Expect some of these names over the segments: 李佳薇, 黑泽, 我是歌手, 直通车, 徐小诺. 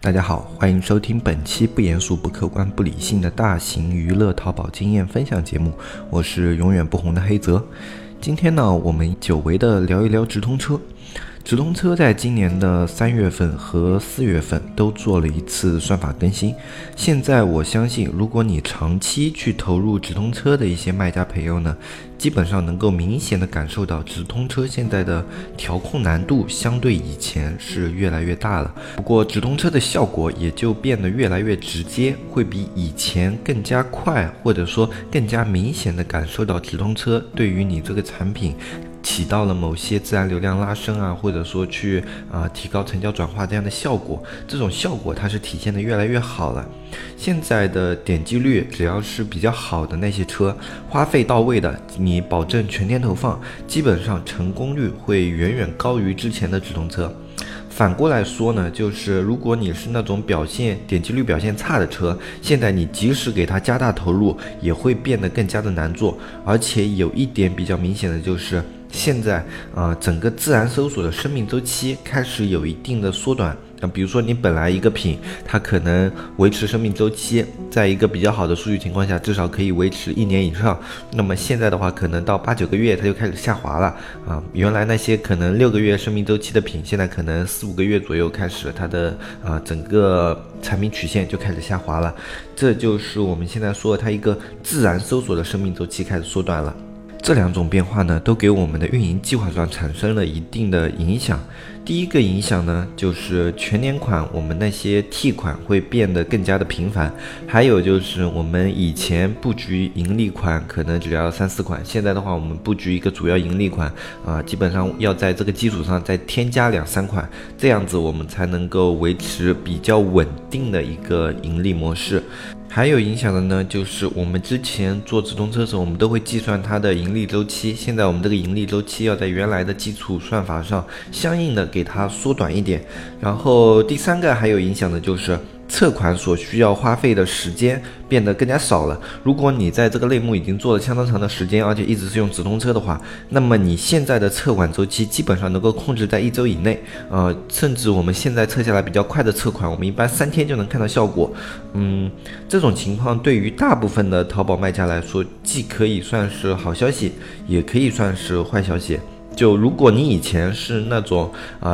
大家好，欢迎收听本期不严肃、不客观、不理性的大型娱乐淘宝经验分享节目，我是永远不红的黑泽。今天呢，我们久违的聊一聊直通车。直通车在今年的3月份和4月份都做了一次算法更新。现在我相信，如果你长期去投入直通车的一些卖家朋友呢，基本上能够明显的感受到直通车现在的调控难度相对以前是越来越大了。不过直通车的效果也就变得越来越直接，会比以前更加快，或者说更加明显的感受到直通车对于你这个产品起到了某些自然流量拉升啊，或者说去提高成交转化这样的效果，这种效果它是体现的越来越好了。现在的点击率只要是比较好的那些车，花费到位的，你保证全天投放，基本上成功率会远远高于之前的直通车。反过来说呢，就是如果你是那种点击率表现差的车，现在你即使给它加大投入，也会变得更加的难做。而且有一点比较明显的就是现在整个自然搜索的生命周期开始有一定的缩短。比如说你本来一个品，它可能维持生命周期在一个比较好的数据情况下至少可以维持1年以上，那么现在的话可能到8-9个月它就开始下滑了原来那些可能6个月生命周期的品，现在可能4-5个月左右开始它的整个产品曲线就开始下滑了。这就是我们现在说它一个自然搜索的生命周期开始缩短了。这两种变化呢，都给我们的运营计划上产生了一定的影响。第一个影响呢，就是全年款我们那些替款会变得更加的频繁，还有就是我们以前布局盈利款可能只要3-4款，现在的话我们布局一个主要盈利款基本上要在这个基础上再添加2-3款，这样子我们才能够维持比较稳定的一个盈利模式。还有影响的呢，就是我们之前做直通车的时候，我们都会计算它的盈利周期，现在我们这个盈利周期要在原来的基础算法上相应的给它缩短一点。然后第三个还有影响的就是测款所需要花费的时间变得更加少了。如果你在这个类目已经做了相当长的时间，而且一直是用直通车的话，那么你现在的测款周期基本上能够控制在1周以内甚至我们现在测下来比较快的测款，我们一般3天就能看到效果。这种情况对于大部分的淘宝卖家来说，既可以算是好消息，也可以算是坏消息。就如果你以前是那种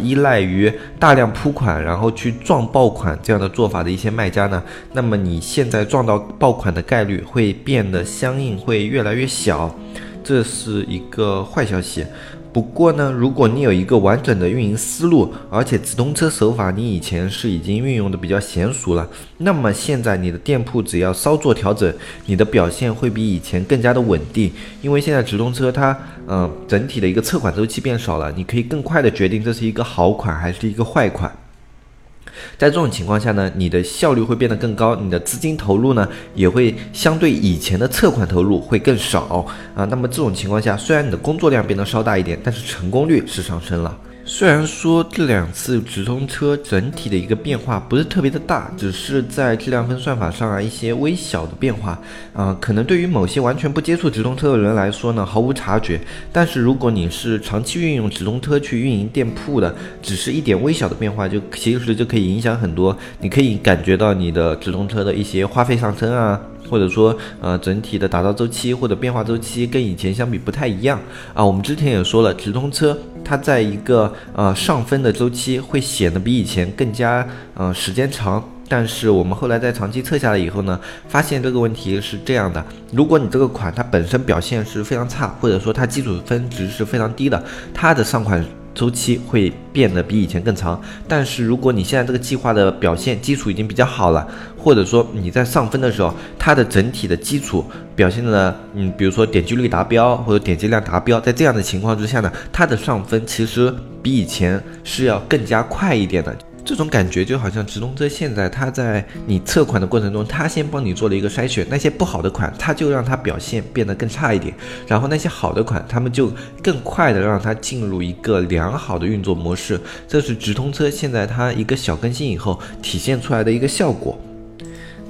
依赖于大量铺款然后去撞爆款这样的做法的一些卖家呢，那么你现在撞到爆款的概率会变得相应会越来越小，这是一个坏消息。不过呢，如果你有一个完整的运营思路，而且直通车手法你以前是已经运用的比较娴熟了，那么现在你的店铺只要稍作调整，你的表现会比以前更加的稳定。因为现在直通车它整体的一个测款周期变少了，你可以更快的决定这是一个好款还是一个坏款。在这种情况下呢，你的效率会变得更高，你的资金投入呢也会相对以前的测款投入会更少那么这种情况下，虽然你的工作量变得稍大一点，但是成功率是上升了。虽然说这2次直通车整体的一个变化不是特别的大，只是在质量分算法上一些微小的变化可能对于某些完全不接触直通车的人来说呢毫无察觉，但是如果你是长期运用直通车去运营店铺的，只是一点微小的变化就其实就可以影响很多。你可以感觉到你的直通车的一些花费上升或者说整体的打造周期或者变化周期跟以前相比不太一样我们之前也说了，直通车它在一个上分的周期会显得比以前更加时间长，但是我们后来在长期测下来以后呢，发现这个问题是这样的。如果你这个款它本身表现是非常差，或者说它基础分值是非常低的，它的上款周期会变得比以前更长。但是如果你现在这个计划的表现基础已经比较好了，或者说你在上分的时候它的整体的基础表现的比如说点击率达标或者点击量达标，在这样的情况之下呢，它的上分其实比以前是要更加快一点的。这种感觉就好像直通车现在它在你测款的过程中，它先帮你做了一个筛选，那些不好的款它就让它表现变得更差一点，然后那些好的款他们就更快的让它进入一个良好的运作模式。这是直通车现在它一个小更新以后体现出来的一个效果。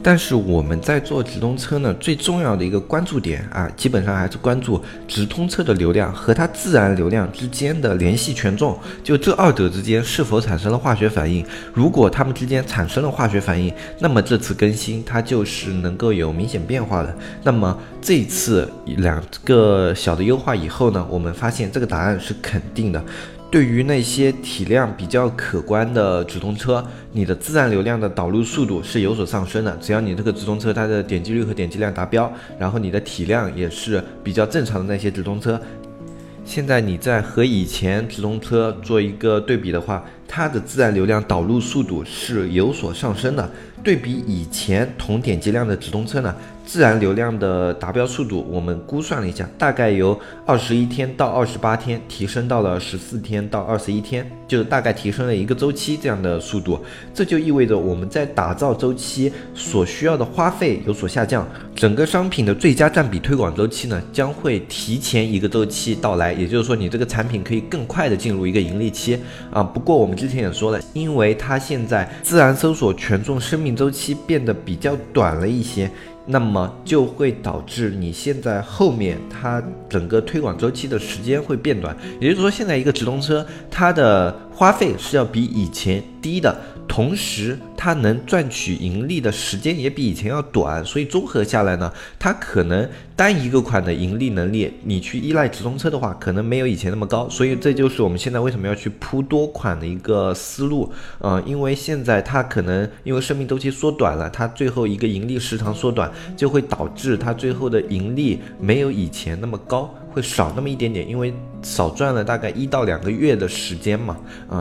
但是我们在做直通车呢，最重要的一个关注点啊，基本上还是关注直通车的流量和它自然流量之间的联系权重，就这二者之间是否产生了化学反应。如果它们之间产生了化学反应，那么这次更新它就是能够有明显变化的。那么这次两个小的优化以后呢，我们发现这个答案是肯定的。对于那些体量比较可观的直通车，你的自然流量的导入速度是有所上升的，只要你这个直通车它的点击率和点击量达标，然后你的体量也是比较正常的那些直通车。现在你在和以前直通车做一个对比的话，它的自然流量导入速度是有所上升的。对比以前同点击量的直通车呢，自然流量的达标速度我们估算了一下，大概由21天到28天提升到了14天到21天，就是大概提升了一个周期这样的速度。这就意味着我们在打造周期所需要的花费有所下降，整个商品的最佳占比推广周期呢将会提前一个周期到来，也就是说你这个产品可以更快的进入一个盈利期啊。不过我们之前也说了，因为它现在自然搜索权重生命周期变得比较短了一些，那么就会导致你现在后面它整个推广周期的时间会变短，也就是说现在一个直通车它的花费是要比以前低的，同时它能赚取盈利的时间也比以前要短。所以综合下来呢，它可能单一个款的盈利能力你去依赖直通车的话可能没有以前那么高。所以这就是我们现在为什么要去铺多款的一个思路因为现在它可能因为生命周期缩短了，它最后一个盈利时长缩短，就会导致它最后的盈利没有以前那么高，会少那么一点点，因为少赚了大概1到2个月的时间嘛，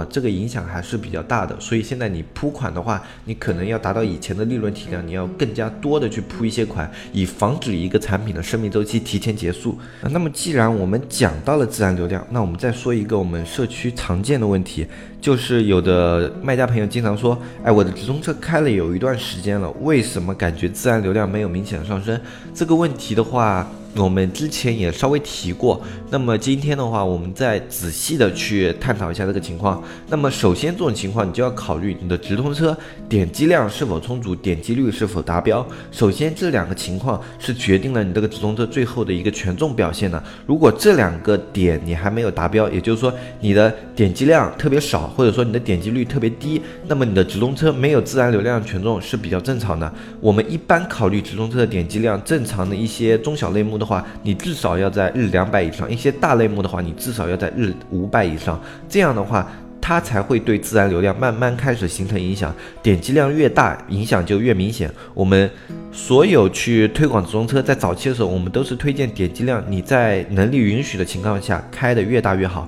这个影响还是比较大的。所以现在你铺款的话，你可能要达到以前的利润体量，你要更加多的去铺一些款，以防止一个产品的生命周期提前结束。那么既然我们讲到了自然流量，那我们再说一个我们社区常见的问题，就是有的卖家朋友经常说，哎，我的直通车开了有一段时间了，为什么感觉自然流量没有明显的上升？这个问题的话我们之前也稍微提过，那么今天的话我们再仔细的去探讨一下这个情况。那么首先这种情况你就要考虑你的直通车点击量是否充足，点击率是否达标。首先这两个情况是决定了你这个直通车最后的一个权重表现的。如果这两个点你还没有达标，也就是说你的点击量特别少，或者说你的点击率特别低，那么你的直通车没有自然流量权重是比较正常的。我们一般考虑直通车的点击量，正常的一些中小类目的话，你至少要在日200以上；一些大类目的话，你至少要在日500以上。这样的话，它才会对自然流量慢慢开始形成影响。点击量越大，影响就越明显。我们所有去推广直通车，在早期的时候，我们都是推荐点击量你在能力允许的情况下开的越大越好。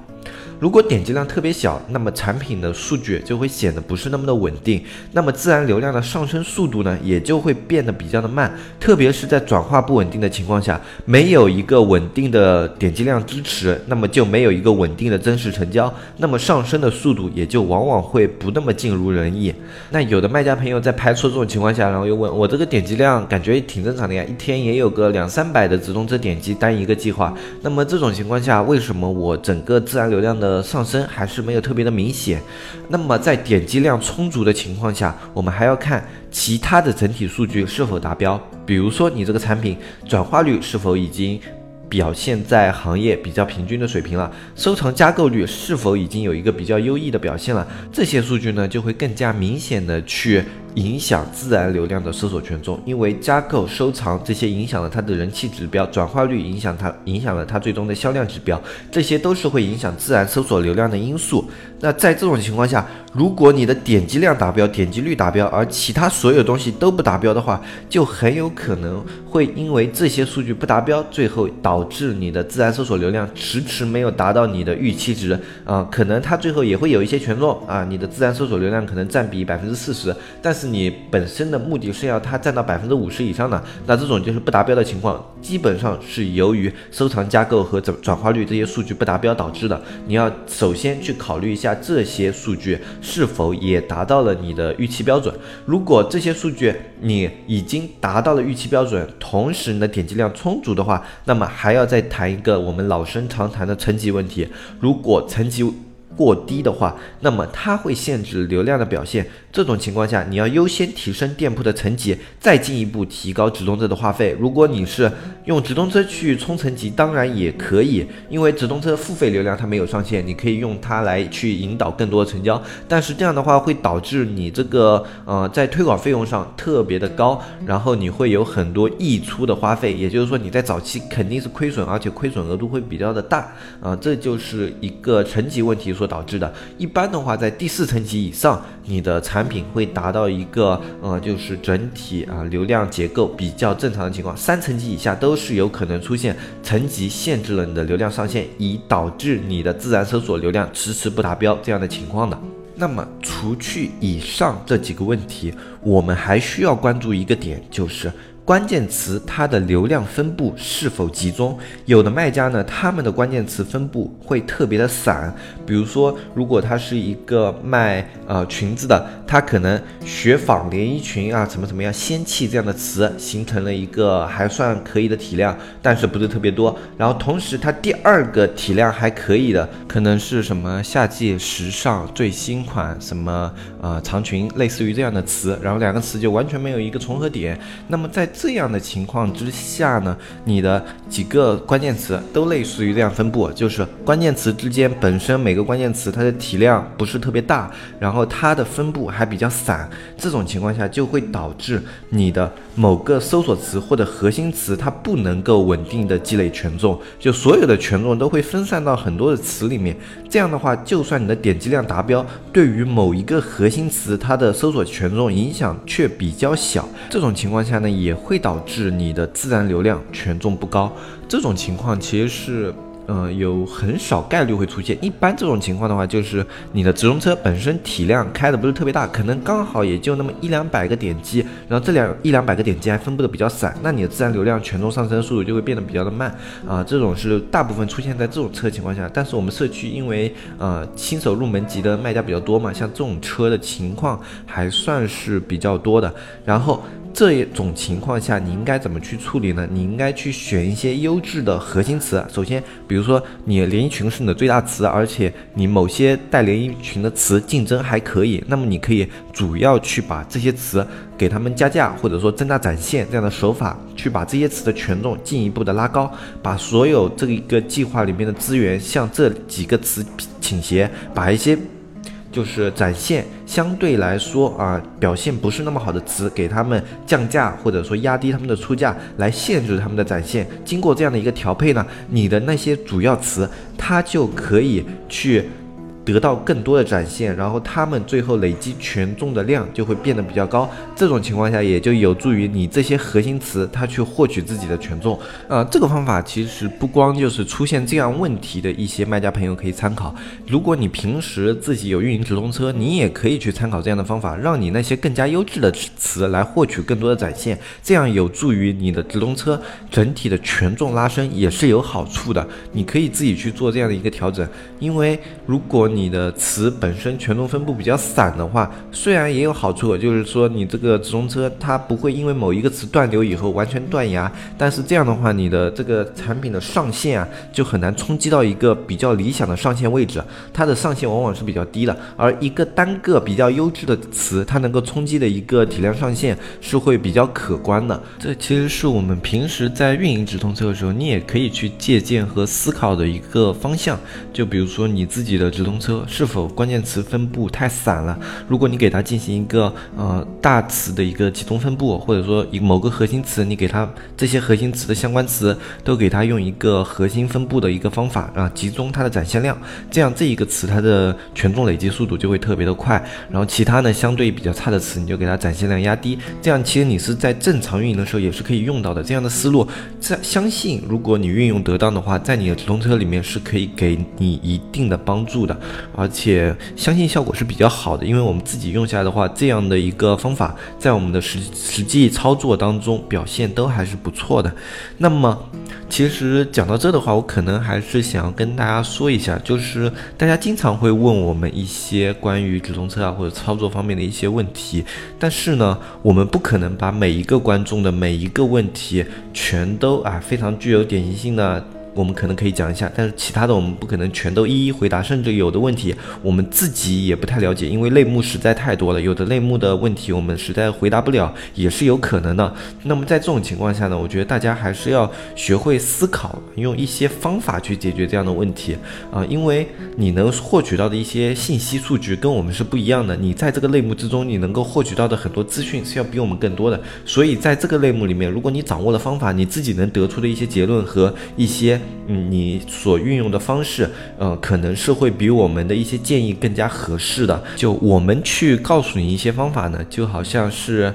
如果点击量特别小，那么产品的数据就会显得不是那么的稳定，那么自然流量的上升速度呢也就会变得比较的慢，特别是在转化不稳定的情况下，没有一个稳定的点击量支持，那么就没有一个稳定的真实成交，那么上升的速度也就往往会不那么尽如人意。那有的卖家朋友在排除这种情况下，然后又问我这个点击量感觉挺正常的呀，一天也有个200-300的直通车点击单一个计划，那么这种情况下为什么我整个自然流量的上升还是没有特别的明显？那么在点击量充足的情况下，我们还要看其他的整体数据是否达标，比如说你这个产品转化率是否已经表现在行业比较平均的水平了，收藏加购率是否已经有一个比较优异的表现了，这些数据呢就会更加明显的去影响自然流量的搜索权重，因为加购、收藏这些影响了它的人气指标，转化率影响了它最终的销量指标，这些都是会影响自然搜索流量的因素。那在这种情况下，如果你的点击量达标、点击率达标，而其他所有东西都不达标的话，就很有可能会因为这些数据不达标，最后导致你的自然搜索流量迟没有达到你的预期值可能它最后也会有一些权重你的自然搜索流量可能占比40%，但是是你本身的目的是要它占到 50% 以上的，那这种就是不达标的情况，基本上是由于收藏架构和转化率这些数据不达标导致的。你要首先去考虑一下这些数据是否也达到了你的预期标准。如果这些数据你已经达到了预期标准，同时你的点击量充足的话，那么还要再谈一个我们老生常谈的层级问题。如果层级过低的话，那么它会限制流量的表现。这种情况下，你要优先提升店铺的层级，再进一步提高直通车的话费。如果你是用直通车去冲层级，当然也可以，因为直通车付费流量它没有上限，你可以用它来去引导更多的成交。但是这样的话会导致你这个在推广费用上特别的高，然后你会有很多溢出的花费，也就是说你在早期肯定是亏损，而且亏损额度会比较的大这就是一个层级问题所导致的。一般的话，在第4层级以上，你的产品会达到一个就是整体流量结构比较正常的情况。3层级以下都是有可能出现层级限制了你的流量上限，以导致你的自然搜索流量迟迟不达标这样的情况的。那么除去以上这几个问题，我们还需要关注一个点，就是关键词它的流量分布是否集中。有的卖家呢，他们的关键词分布会特别的散，比如说如果他是一个卖裙子的，他可能雪纺连衣裙啊，什么样仙气这样的词形成了一个还算可以的体量，但是不是特别多。然后同时它第二个体量还可以的可能是什么夏季时尚最新款什么长裙，类似于这样的词，然后两个词就完全没有一个重合点。那么在这样的情况之下呢，你的几个关键词都类似于这样分布，就是关键词之间本身每个关键词它的体量不是特别大，然后它的分布还比较散。这种情况下就会导致你的某个搜索词或者核心词它不能够稳定的积累权重，就所有的权重都会分散到很多的词里面。这样的话，就算你的点击量达标，对于某一个核心词它的搜索权重影响却比较小。这种情况下呢，也会导致你的自然流量权重不高。这种情况其实是有很少概率会出现。一般这种情况的话，就是你的直通车本身体量开的不是特别大，可能刚好也就那么100-200个点击，然后这100-200个点击还分布的比较散，那你的自然流量权重上升速度就会变得比较的慢这种是大部分出现在这种车情况下。但是我们社区因为新手入门级的卖家比较多嘛，像这种车的情况还算是比较多的。然后这种情况下你应该怎么去处理呢？你应该去选一些优质的核心词。首先比如说你连衣裙是你的最大词，而且你某些带连衣裙的词竞争还可以，那么你可以主要去把这些词给他们加价，或者说增大展现这样的手法，去把这些词的权重进一步的拉高，把所有这一个计划里面的资源向这几个词倾斜，把一些就是展现相对来说表现不是那么好的词给他们降价，或者说压低他们的出价，来限制他们的展现。经过这样的一个调配呢，你的那些主要词它就可以去得到更多的展现，然后他们最后累积权重的量就会变得比较高。这种情况下也就有助于你这些核心词它去获取自己的权重这个方法其实不光就是出现这样问题的一些卖家朋友可以参考，如果你平时自己有运营直通车，你也可以去参考这样的方法，让你那些更加优质的词来获取更多的展现，这样有助于你的直通车整体的权重拉升，也是有好处的。你可以自己去做这样的一个调整，因为如果你的词本身权重分布比较散的话，虽然也有好处，就是说你这个直通车它不会因为某一个词断流以后完全断崖，但是这样的话你的这个产品的上限就很难冲击到一个比较理想的上限位置，它的上限往往是比较低的。而一个单个比较优质的词，它能够冲击的一个体量上限是会比较可观的。这其实是我们平时在运营直通车的时候，你也可以去借鉴和思考的一个方向。就比如说你自己的直通车是否关键词分布太散了，如果你给它进行一个大词的一个集中分布，或者说某个核心词，你给它这些核心词的相关词都给它用一个核心分布的一个方法集中它的展现量，这样这一个词它的权重累积速度就会特别的快，然后其他呢相对比较差的词你就给它展现量压低，这样其实你是在正常运营的时候也是可以用到的这样的思路。相信如果你运用得当的话，在你的直通车里面是可以给你一定的帮助的。而且相信效果是比较好的，因为我们自己用下来的话，这样的一个方法在我们的实际操作当中表现都还是不错的。那么其实讲到这的话，我可能还是想要跟大家说一下，就是大家经常会问我们一些关于直通车啊或者操作方面的一些问题，但是呢我们不可能把每一个观众的每一个问题全都非常具有典型性的我们可能可以讲一下，但是其他的我们不可能全都一一回答，甚至有的问题我们自己也不太了解，因为类目实在太多了，有的类目的问题我们实在回答不了也是有可能的。那么在这种情况下呢，我觉得大家还是要学会思考，用一些方法去解决这样的问题啊，因为你能获取到的一些信息数据跟我们是不一样的，你在这个类目之中你能够获取到的很多资讯是要比我们更多的，所以在这个类目里面如果你掌握了方法，你自己能得出的一些结论和一些你所运用的方式可能是会比我们的一些建议更加合适的。就我们去告诉你一些方法呢，就好像是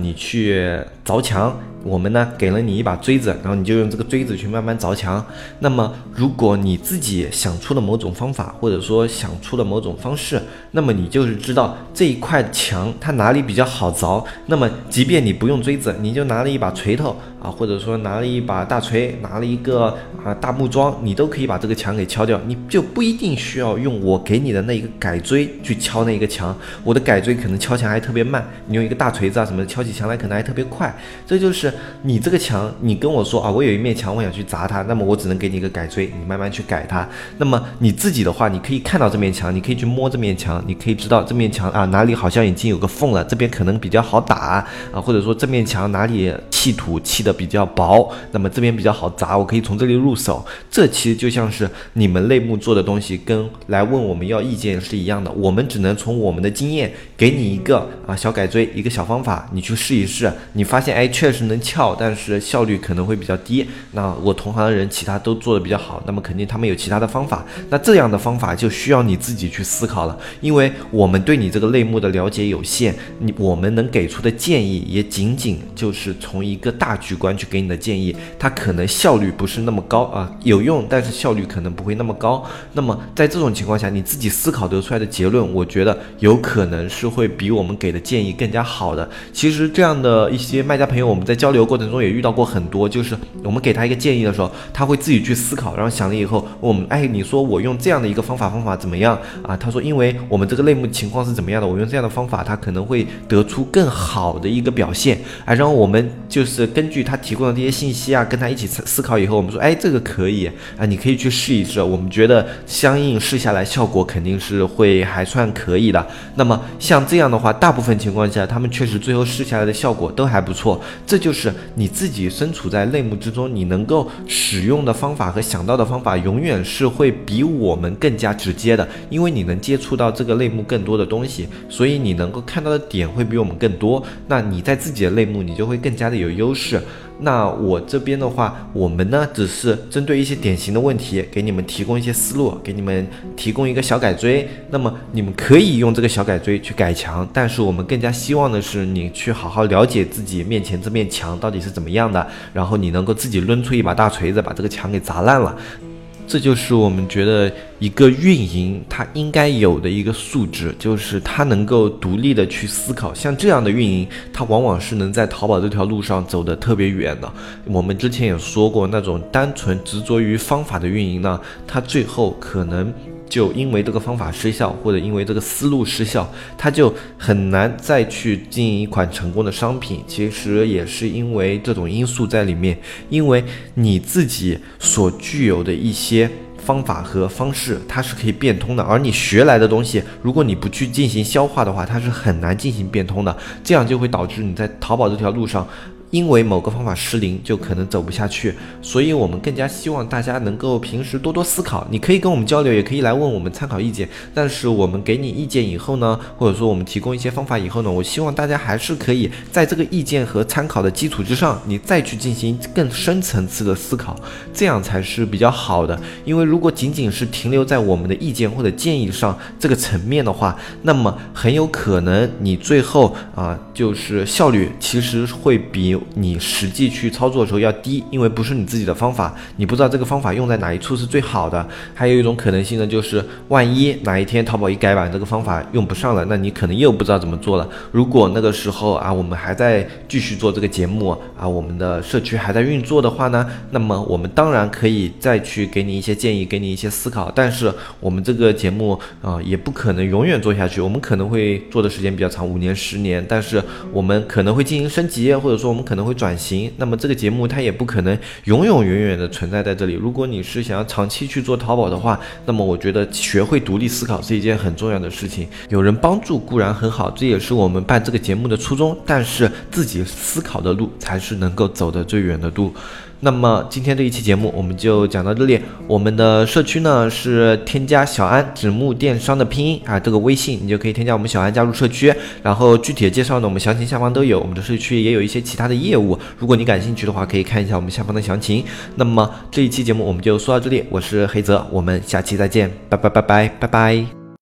你去凿墙，我们呢给了你一把锥子，然后你就用这个锥子去慢慢凿墙。那么如果你自己想出了某种方法，或者说想出了某种方式，那么你就是知道这一块墙它哪里比较好凿，那么即便你不用锥子，你就拿了一把锤头啊，或者说拿了一把大锤，拿了一个大木桩，你都可以把这个墙给敲掉，你就不一定需要用我给你的那一个改锥去敲那一个墙。我的改锥可能敲墙还特别慢，你用一个大锤子啊什么的敲起墙来可能还特别快。这就是你这个墙，你跟我说啊，我有一面墙我想去砸它，那么我只能给你一个改锥，你慢慢去改它。那么你自己的话，你可以看到这面墙，你可以去摸这面墙，你可以知道这面墙啊哪里好像已经有个缝了，这边可能比较好打啊，或者说这面墙哪里砌土砌的比较薄，那么这边比较好砸，我可以从这里入手。这其实就像是你们类目做的东西跟来问我们要意见是一样的，我们只能从我们的经验给你一个小改锥，一个小方法，你去试一试，你发现确实能撬，但是效率可能会比较低，那我同行的人其他都做的比较好，那么肯定他们有其他的方法，那这样的方法就需要你自己去思考了，因为我们对你这个类目的了解有限，我们能给出的建议也仅仅就是从一个大局观去给你的建议，它可能效率不是那么高有用，但是效率可能不会那么高。那么在这种情况下，你自己思考得出来的结论，我觉得有可能是会比我们给的建议更加好的。其实这样的一些卖家朋友，我们在交流过程中也遇到过很多，就是我们给他一个建议的时候，他会自己去思考，然后想了以后我们你说我用这样的一个方法怎么样啊？他说因为我们这个类目情况是怎么样的，我用这样的方法他可能会得出更好的一个表现然后我们就是根据他提供的这些信息跟他一起思考以后，我们说这个可以你可以去试一试，我们觉得相应试下来效果肯定是会还算可以的。那么像这样的话，大部分情况下他们确实最后试下来的效果都还不错，这就是你自己身处在类目之中，你能够使用的方法和想到的方法永远是会比我们更加直接的，因为你能接触到这个类目更多的东西，所以你能够看到的点会比我们更多，那你在自己的类目你就会更加的有优势。那我这边的话，我们呢只是针对一些典型的问题给你们提供一些思路，给你们提供一个小改锥，那么你们可以用这个小改锥去改墙，但是我们更加希望的是你去好好了解自己面前这面墙到底是怎么样的，然后你能够自己抡出一把大锤子把这个墙给砸烂了。这就是我们觉得一个运营它应该有的一个素质，就是它能够独立的去思考。像这样的运营，它往往是能在淘宝这条路上走得特别远的。我们之前也说过，那种单纯执着于方法的运营呢，它最后可能就因为这个方法失效，或者因为这个思路失效，它就很难再去经营一款成功的商品。其实也是因为这种因素在里面，因为你自己所具有的一些方法和方式它是可以变通的，而你学来的东西如果你不去进行消化的话，它是很难进行变通的，这样就会导致你在淘宝这条路上因为某个方法失灵就可能走不下去。所以我们更加希望大家能够平时多多思考，你可以跟我们交流，也可以来问我们参考意见，但是我们给你意见以后呢，或者说我们提供一些方法以后呢，我希望大家还是可以在这个意见和参考的基础之上，你再去进行更深层次的思考，这样才是比较好的。因为如果仅仅是停留在我们的意见或者建议上这个层面的话，那么很有可能你最后就是效率其实会比你实际去操作的时候要低，因为不是你自己的方法，你不知道这个方法用在哪一处是最好的。还有一种可能性呢，就是万一哪一天淘宝一改版，这个方法用不上了，那你可能又不知道怎么做了。如果那个时候啊，我们还在继续做这个节目啊，我们的社区还在运作的话呢，那么我们当然可以再去给你一些建议，给你一些思考。但是我们这个节目也不可能永远做下去，我们可能会做的时间比较长，5年10年，但是我们可能会进行升级，或者说我们可能会转型。那么这个节目它也不可能永永远远的存在在这里。如果你是想要长期去做淘宝的话，那么我觉得学会独立思考是一件很重要的事情。有人帮助固然很好，这也是我们办这个节目的初衷，但是自己思考的路才是能够走得最远的路。那么今天这一期节目我们就讲到这里。我们的社区呢是添加小安纸木电商的拼音啊，这个微信你就可以添加我们小安加入社区。然后具体的介绍呢，我们详情下方都有。我们的社区也有一些其他的业务，如果你感兴趣的话，可以看一下我们下方的详情。那么这一期节目我们就说到这里，我是黑泽，我们下期再见，拜拜拜拜拜拜。